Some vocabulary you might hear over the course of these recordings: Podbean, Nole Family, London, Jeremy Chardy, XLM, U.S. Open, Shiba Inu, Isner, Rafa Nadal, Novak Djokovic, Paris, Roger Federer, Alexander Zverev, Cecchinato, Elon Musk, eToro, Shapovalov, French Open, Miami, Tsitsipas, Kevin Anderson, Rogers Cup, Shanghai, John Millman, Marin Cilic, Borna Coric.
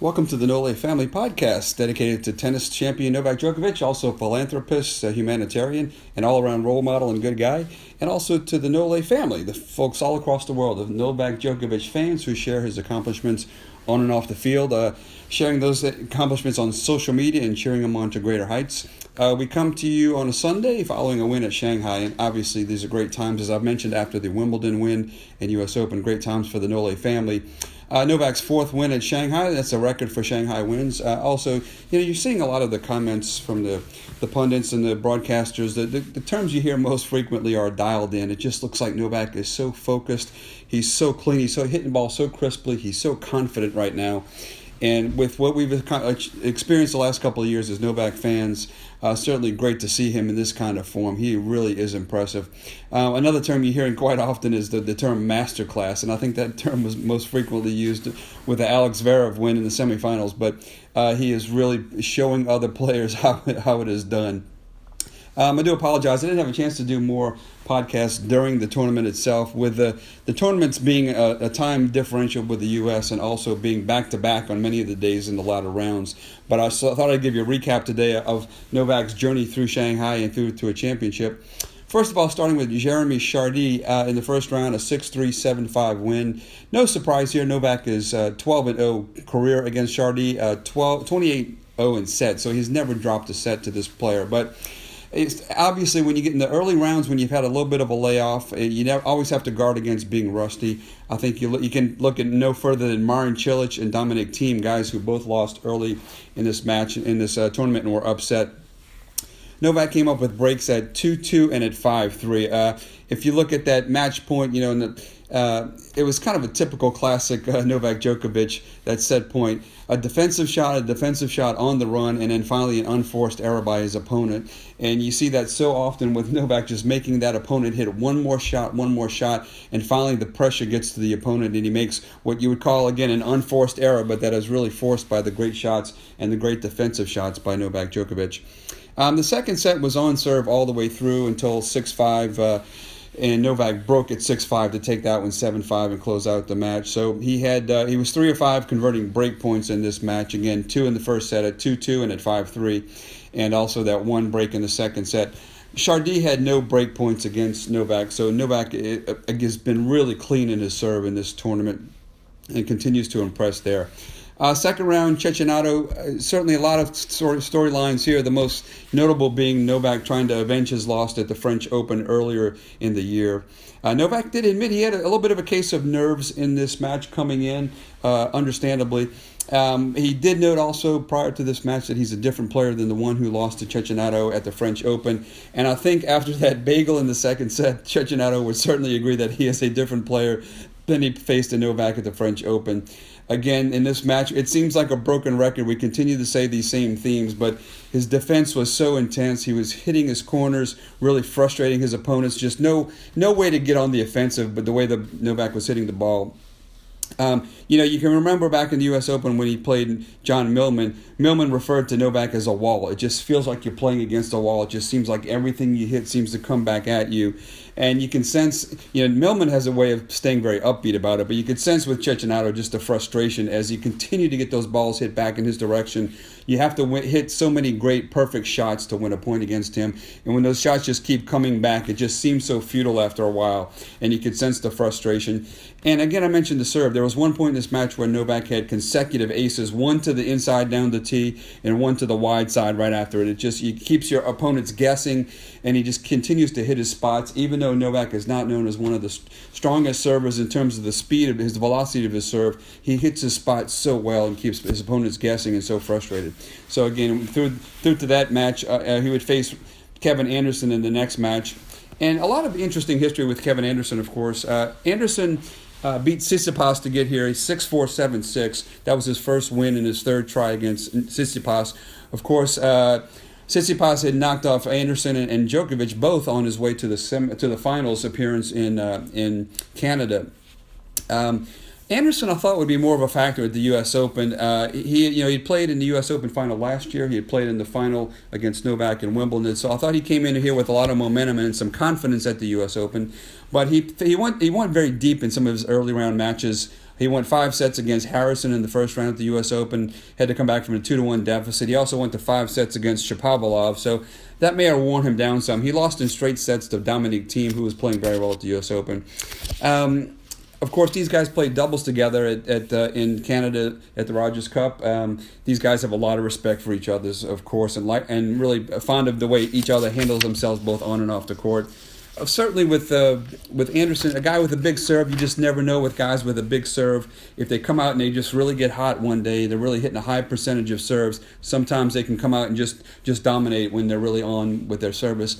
Welcome to the Nole Family Podcast, dedicated to tennis champion Novak Djokovic, also philanthropist, a humanitarian, an all-around role model and good guy, and also to the Nole family, the folks all across the world of Novak Djokovic fans who share his accomplishments on and off the field, sharing those accomplishments on social media and cheering them on to greater heights. We come to you on a Sunday following a win at Shanghai, and obviously these are great times, as I've mentioned, after the Wimbledon win and U.S. Open, great times for the Nole family. Novak's fourth win at Shanghai, that's a record for Shanghai wins. Also, you're seeing a lot of the comments from the pundits and the broadcasters. The terms you hear most frequently are dialed in. It just looks like Novak is so focused. He's so clean. He's so hitting the ball so crisply. He's so confident right now. And with what we've experienced the last couple of years as Novak fans, certainly great to see him in this kind of form. He really is impressive. Another term you're hearing quite often is the term masterclass, and I think that term was most frequently used with the Alex Zverev win in the semifinals, but he is really showing other players how it is done. I do apologize. I didn't have a chance to do more podcasts during the tournament itself, with the tournaments being a time differential with the U.S. and also being back-to-back on many of the days in the latter rounds. But I thought I'd give you a recap today of Novak's journey through Shanghai and through to a championship. First of all, starting with Jeremy Chardy in the first round, a 6-3, 7-5 win. No surprise here. Novak is 12-0 career against Chardy, 28-0 in sets, so he's never dropped a set to this player. But it's obviously, when you get in the early rounds, when you've had a little bit of a layoff, you always have to guard against being rusty. I think you can look at no further than Marin Cilic and Dominic Thiem, guys who both lost early in this match, in this tournament, and were upset. Novak came up with breaks at 2-2 and at 5-3. If you look at that match point, it was kind of a typical classic Novak Djokovic, that set point. A defensive shot on the run, and then finally an unforced error by his opponent. And you see that so often with Novak, just making that opponent hit one more shot, and finally the pressure gets to the opponent, and he makes what you would call, again, an unforced error, but that is really forced by the great shots and the great defensive shots by Novak Djokovic. The second set was on serve all the way through until 6-5, and Novak broke at 6-5 to take that one 7-5 and close out the match. So he was 3 of 5 converting break points in this match. Again, 2 in the first set at 2-2 and at 5-3, and also that one break in the second set. Chardy had no break points against Novak, so Novak has been really clean in his serve in this tournament and continues to impress there. Second round, Cecchinato, certainly a lot of storylines here, the most notable being Novak trying to avenge his loss at the French Open earlier in the year. Novak did admit he had a little bit of a case of nerves in this match coming in, understandably. He did note also prior to this match that he's a different player than the one who lost to Cecchinato at the French Open. And I think after that bagel in the second set, Cecchinato would certainly agree that he is a different player than he faced in Novak at the French Open. Again, in this match, it seems like a broken record. We continue to say these same themes, but his defense was so intense. He was hitting his corners, really frustrating his opponents. Just no way to get on the offensive, but the way that Novak was hitting the ball. You can remember back in the U.S. Open when he played John Millman. Millman referred to Novak as a wall. It just feels like you're playing against a wall. It just seems like everything you hit seems to come back at you. And you can sense, Millman has a way of staying very upbeat about it, but you could sense with Cecchinato just the frustration as he continued to get those balls hit back in his direction. You have to hit so many great, perfect shots to win a point against him. And when those shots just keep coming back, it just seems so futile after a while. And you could sense the frustration. And again, I mentioned the serve. There was one point in this match where Novak had consecutive aces, one to the inside down the tee and one to the wide side right after it. It keeps your opponents guessing, and he just continues to hit his spots, even though Novak is not known as one of the strongest servers in terms of the speed of his velocity of his serve. He hits his spots so well and keeps his opponents guessing and so frustrated. So again, through to that match, he would face Kevin Anderson in the next match. And a lot of interesting history with Kevin Anderson, of course. Anderson beat Tsitsipas to get here. He's 6-4, 7-6. That was his first win in his third try against Tsitsipas. Of course, Tsitsipas had knocked off Anderson and Djokovic both on his way to the finals appearance in Canada. Anderson, I thought, would be more of a factor at the U.S. Open. He played in the U.S. Open final last year. He had played in the final against Novak in Wimbledon. So I thought he came in here with a lot of momentum and some confidence at the U.S. Open. But he went very deep in some of his early round matches. He went five sets against Harrison in the first round at the U.S. Open, had to come back from a 2-1 deficit. He also went to five sets against Shapovalov, so that may have worn him down some. He lost in straight sets to Dominic Thiem, who was playing very well at the U.S. Open. Of course, these guys played doubles together in Canada at the Rogers Cup. These guys have a lot of respect for each other, of course, and really fond of the way each other handles themselves both on and off the court. Certainly with Anderson, a guy with a big serve, you just never know with guys with a big serve. If they come out and they just really get hot one day, they're really hitting a high percentage of serves. Sometimes they can come out and just dominate when they're really on with their service.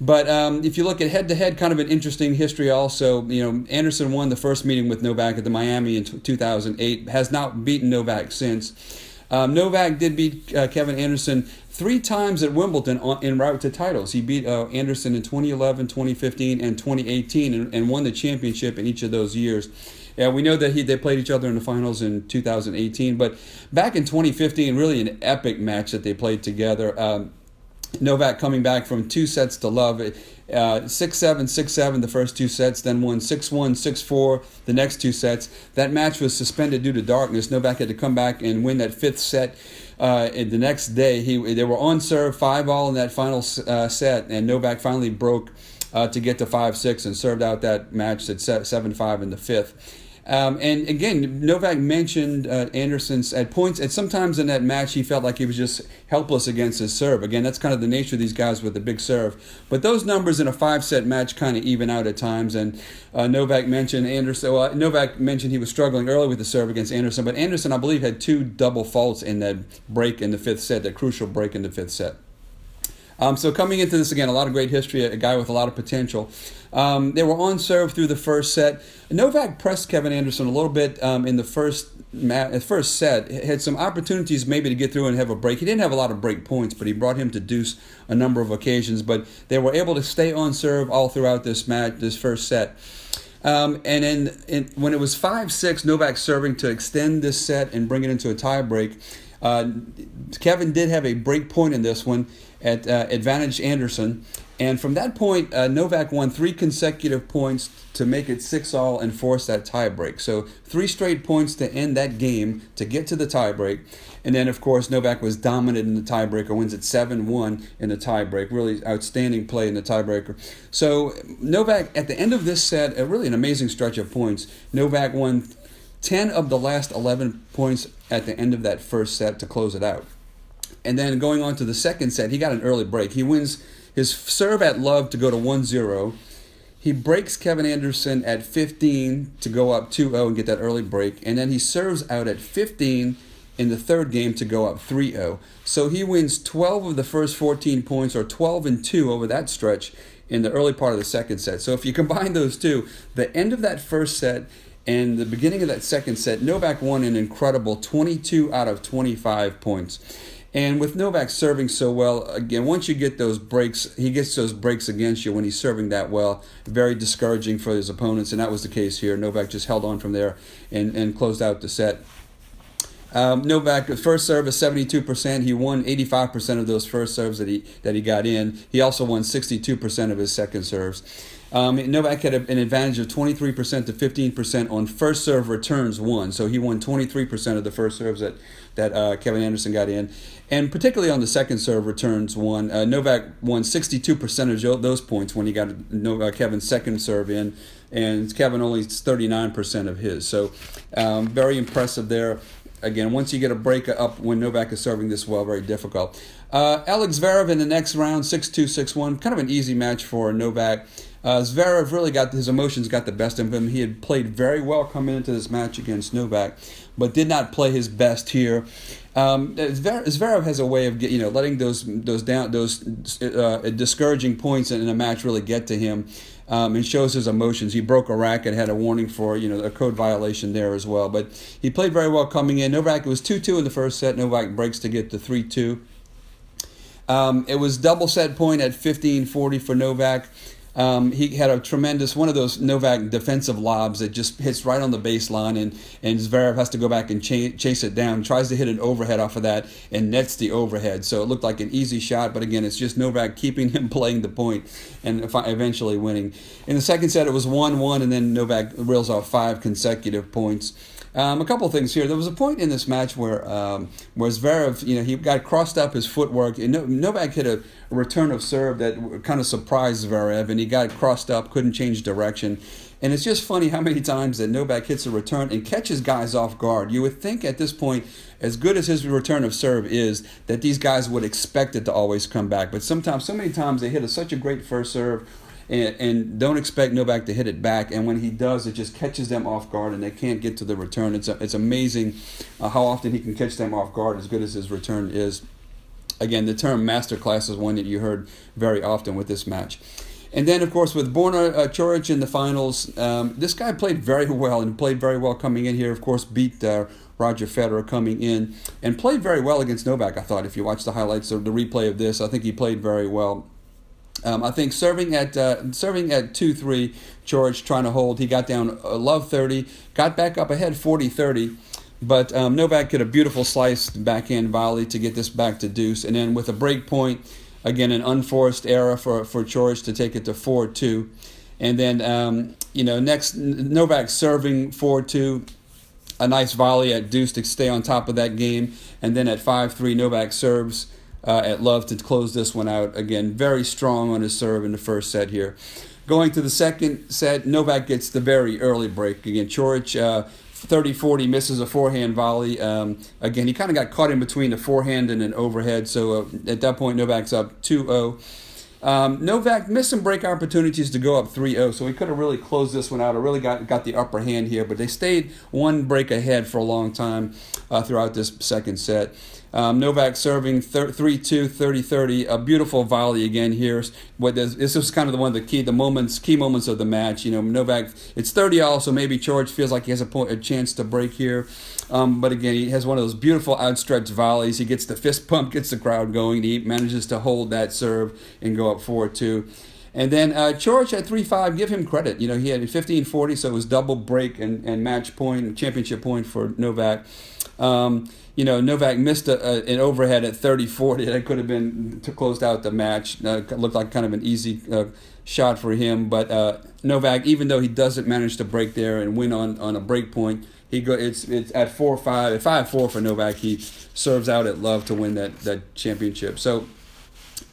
But if you look at head-to-head, kind of an interesting history also. You know, Anderson won the first meeting with Novak at the Miami in 2008, has not beaten Novak since. Novak did beat Kevin Anderson three times at Wimbledon en route to titles. He beat Anderson in 2011, 2015, and 2018 and won the championship in each of those years. Yeah, we know that they played each other in the finals in 2018, but back in 2015, really an epic match that they played together. Novak coming back from 2-0, 6-7, 6-7 the first two sets, then won 6-1, 6-4 the next two sets. That match was suspended due to darkness. Novak had to come back and win that fifth set the next day. They were on serve, 5-all in that final set, and Novak finally broke to get to 5-6 and served out that match at 7-5 in the fifth. And again, Novak mentioned Anderson's at points, and sometimes in that match he felt like he was just helpless against his serve. Again, that's kind of the nature of these guys with a big serve. But those numbers in a five-set match kind of even out at times. And Novak mentioned he was struggling early with the serve against Anderson, but Anderson, I believe, had two double faults in that break in the fifth set, that crucial break in the fifth set. So coming into this, again, a lot of great history, a guy with a lot of potential. They were on serve through the first set. Novak pressed Kevin Anderson a little bit in the first set. He had some opportunities maybe to get through and have a break. He didn't have a lot of break points, but he brought him to deuce a number of occasions. But they were able to stay on serve all throughout this match, this first set. And then when it was 5-6, Novak serving to extend this set and bring it into a tie break. Kevin did have a break point in this one at advantage Anderson, and from that point Novak won three consecutive points to make it 6-all and force that tie break. So three straight points to end that game to get to the tie break, and then of course Novak was dominant in the tiebreaker, wins at 7-1 in the tie break. Really outstanding play in the tiebreaker. So Novak at the end of this set, really an amazing stretch of points. Novak won 10 of the last 11 points at the end of that first set to close it out. And then going on to the second set, he got an early break. He wins his serve at love to go to 1-0. He breaks Kevin Anderson at 15 to go up 2-0 and get that early break. And then he serves out at 15 in the third game to go up 3-0. So he wins 12 of the first 14 points, or 12-2 over that stretch in the early part of the second set. So if you combine those two, the end of that first set and the beginning of that second set, Novak won an incredible 22 out of 25 points. And with Novak serving so well, again, once you get those breaks, he gets those breaks against you when he's serving that well. Very discouraging for his opponents, and that was the case here. Novak just held on from there and closed out the set. Novak, first serve is 72%. He won 85% of those first serves that he got in. He also won 62% of his second serves. Novak had an advantage of 23% to 15% on first serve returns won. So he won 23% of the first serves that Kevin Anderson got in. And particularly on the second serve returns won, Novak won 62% of those points when he got Kevin's second serve in. And Kevin only 39% of his. So very impressive there. Again, once you get a break up when Novak is serving this well, very difficult. Alex Zverev in the next round, 6-2, 6-1. Kind of an easy match for Novak. Zverev really his emotions got the best of him. He had played very well coming into this match against Novak, but did not play his best here. Zverev has a way of letting those discouraging points in a match really get to him, and shows his emotions. He broke a racket, had a warning for a code violation there as well. But he played very well coming in. Novak, it was 2-2 in the first set. Novak breaks to get to 3-2. It was double set point at 15-40 for Novak. He had a tremendous one of those Novak defensive lobs that just hits right on the baseline, and Zverev has to go back and chase it down. Tries to hit an overhead off of that and nets the overhead. So it looked like an easy shot, but again, it's just Novak keeping him playing the point and eventually winning. In the second set, it was 1-1, and then Novak reels off five consecutive points. A couple things here. There was a point in this match where Zverev, he got crossed up his footwork. And Novak hit a return of serve that kind of surprised Zverev, and he got crossed up, couldn't change direction. And it's just funny how many times that Novak hits a return and catches guys off guard. You would think at this point, as good as his return of serve is, that these guys would expect it to always come back. But sometimes, so many times, they hit such a great first serve and don't expect Novak to hit it back. And when he does, it just catches them off guard and they can't get to the return. It's amazing how often he can catch them off guard, as good as his return is. Again, the term masterclass is one that you heard very often with this match. And then, of course, with Borna Coric in the finals, this guy played very well and played very well coming in here. Of course, beat Roger Federer coming in and played very well against Novak, I thought. If you watch the highlights or the replay of this, I think he played very well. I think serving at 2-3, Coric trying to hold. He got down low 30, got back up ahead 40-30. But Novak hit a beautiful slice backhand volley to get this back to deuce. And then with a break point, again, an unforced error for Coric to take it to 4-2. And then, next, Novak serving 4-2. A nice volley at deuce to stay on top of that game. And then at 5-3, Novak serves at love to close this one out. Again, very strong on his serve in the first set here. Going to the second set, Novak gets the very early break. Again, Coric 30-40, misses a forehand volley. Again, he kind of got caught in between a forehand and an overhead. So at that point, Novak's up 2-0. Novak missed some break opportunities to go up 3-0, so he could have really closed this one out or really got the upper hand here. But they stayed one break ahead for a long time throughout this second set. Novak serving 3-2, 30-30, a beautiful volley again here. This was kind of the key moments of the match. Novak, it's 30-all, so maybe Coric feels like he has a chance to break here. But again, he has one of those beautiful outstretched volleys. He gets the fist pump, gets the crowd going. He manages to hold that serve and go up 4-2. And then Coric at 3-5, give him credit. He had 15-40, so it was double break and match point, championship point for Novak. Novak missed an overhead at 30-40. That could have been closed out the match. Looked like kind of an easy shot for him. But Novak, even though he doesn't manage to break there and win on a break point, it's at 4-5, 5-4 for Novak. He serves out at love to win that championship. So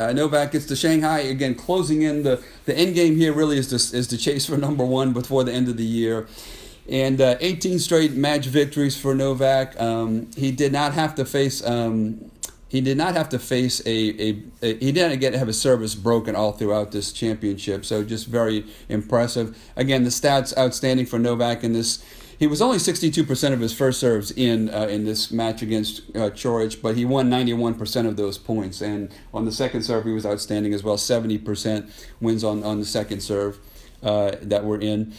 Novak gets to Shanghai again, closing in the end game here. Really is the chase for number one before the end of the year. And 18 straight match victories for Novak. He did not have to face. He did not have to face a. He didn't get to have a service broken all throughout this championship. So just very impressive. Again, the stats outstanding for Novak in this. He was only 62% of his first serves in this match against Coric, but he won 91% of those points. And on the second serve, he was outstanding as well. 70% wins on the second serve that we're in.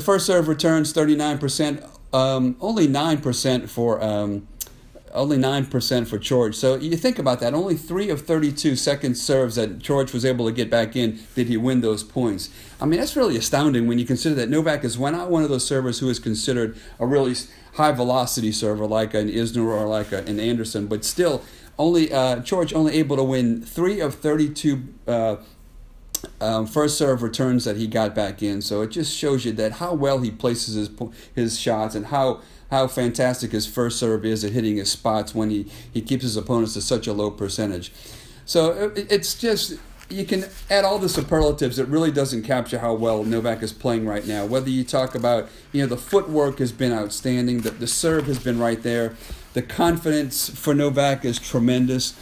First serve returns 39%, only 9% for Coric. So you think about that. Only 3 of 32 second serves that Coric was able to get back in did he win those points. I mean, that's really astounding when you consider that Novak is not one of those servers who is considered a really high-velocity server like an Isner or like an Anderson. But still, only Coric only able to win 3 of 32 first serve returns that he got back in. So it just shows you that how well he places his shots and how fantastic his first serve is at hitting his spots when he keeps his opponents to such a low percentage. So it's just, you can add all the superlatives. It really doesn't capture how well Novak is playing right now. Whether you talk about, the footwork has been outstanding. The serve has been right there. The confidence for Novak is tremendous.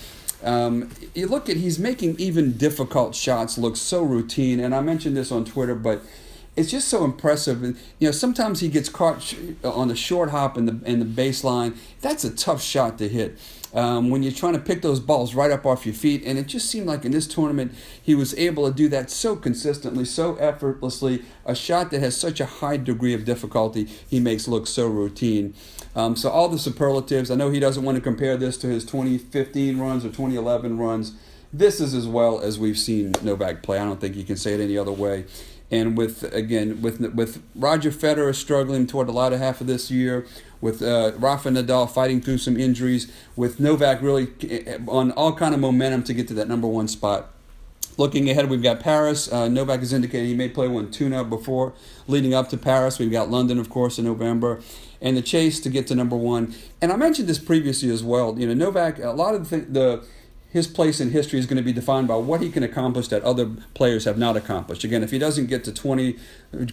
You look at, he's making even difficult shots look so routine. And I mentioned this on Twitter, but it's just so impressive. And, sometimes he gets caught on the short hop and the baseline. That's a tough shot to hit when you're trying to pick those balls right up off your feet. And it just seemed like in this tournament, he was able to do that so consistently, so effortlessly. A shot that has such a high degree of difficulty, he makes look so routine. So all the superlatives. I know he doesn't want to compare this to his 2015 runs or 2011 runs. This is as well as we've seen Novak play. I don't think you can say it any other way. And with Roger Federer struggling toward the latter half of this year, with Rafa Nadal fighting through some injuries, with Novak really on all kind of momentum to get to that number one spot, Looking ahead, we've got Paris. Novak is indicating he may play one tune-up before leading up to Paris. We've got London, of course, in November, and the chase to get to number one. And I mentioned this previously as well. You know, Novak, a lot of his place in history is going to be defined by what he can accomplish that other players have not accomplished. Again, if he doesn't get to 20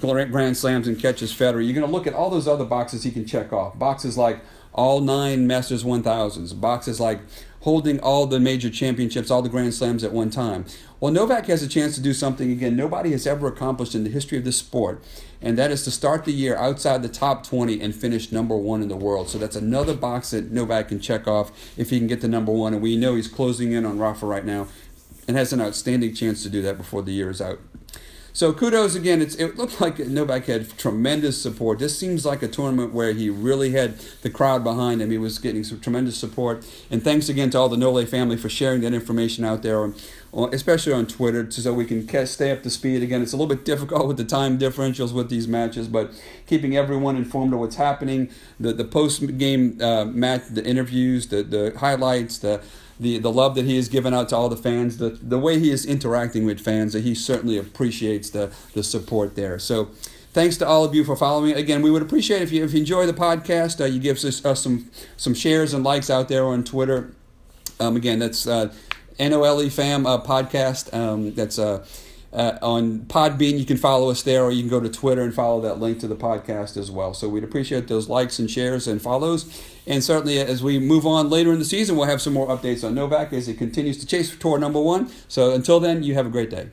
Grand Slams and catches Federer, you're going to look at all those other boxes he can check off. Boxes like all 9 Masters 1000s, boxes like holding all the major championships, all the Grand Slams at one time. Well, Novak has a chance to do something, again, nobody has ever accomplished in the history of this sport, and that is to start the year outside the top 20 and finish number one in the world. So that's another box that Novak can check off if he can get to number one, and we know he's closing in on Rafa right now and has an outstanding chance to do that before the year is out. So kudos again. It looked like Novak had tremendous support. This seems like a tournament where he really had the crowd behind him. He was getting some tremendous support. And thanks again to all the Nole family for sharing that information out there, especially on Twitter, so we can stay up to speed. Again, it's a little bit difficult with the time differentials with these matches, but keeping everyone informed of what's happening, the post-game match, the interviews, the highlights, the love that he has given out to all the fans, the way he is interacting with fans, that he certainly appreciates the support there. So thanks to all of you for following. Again, we would appreciate if you enjoy the podcast, you give us some shares and likes out there on Twitter. Again, that's NOLE Fam Podcast. That's on Podbean. You can follow us there, or you can go to Twitter and follow that link to the podcast as well. So we'd appreciate those likes and shares and follows. And certainly as we move on later in the season, we'll have some more updates on Novak as he continues to chase for tour number one. So until then, you have a great day.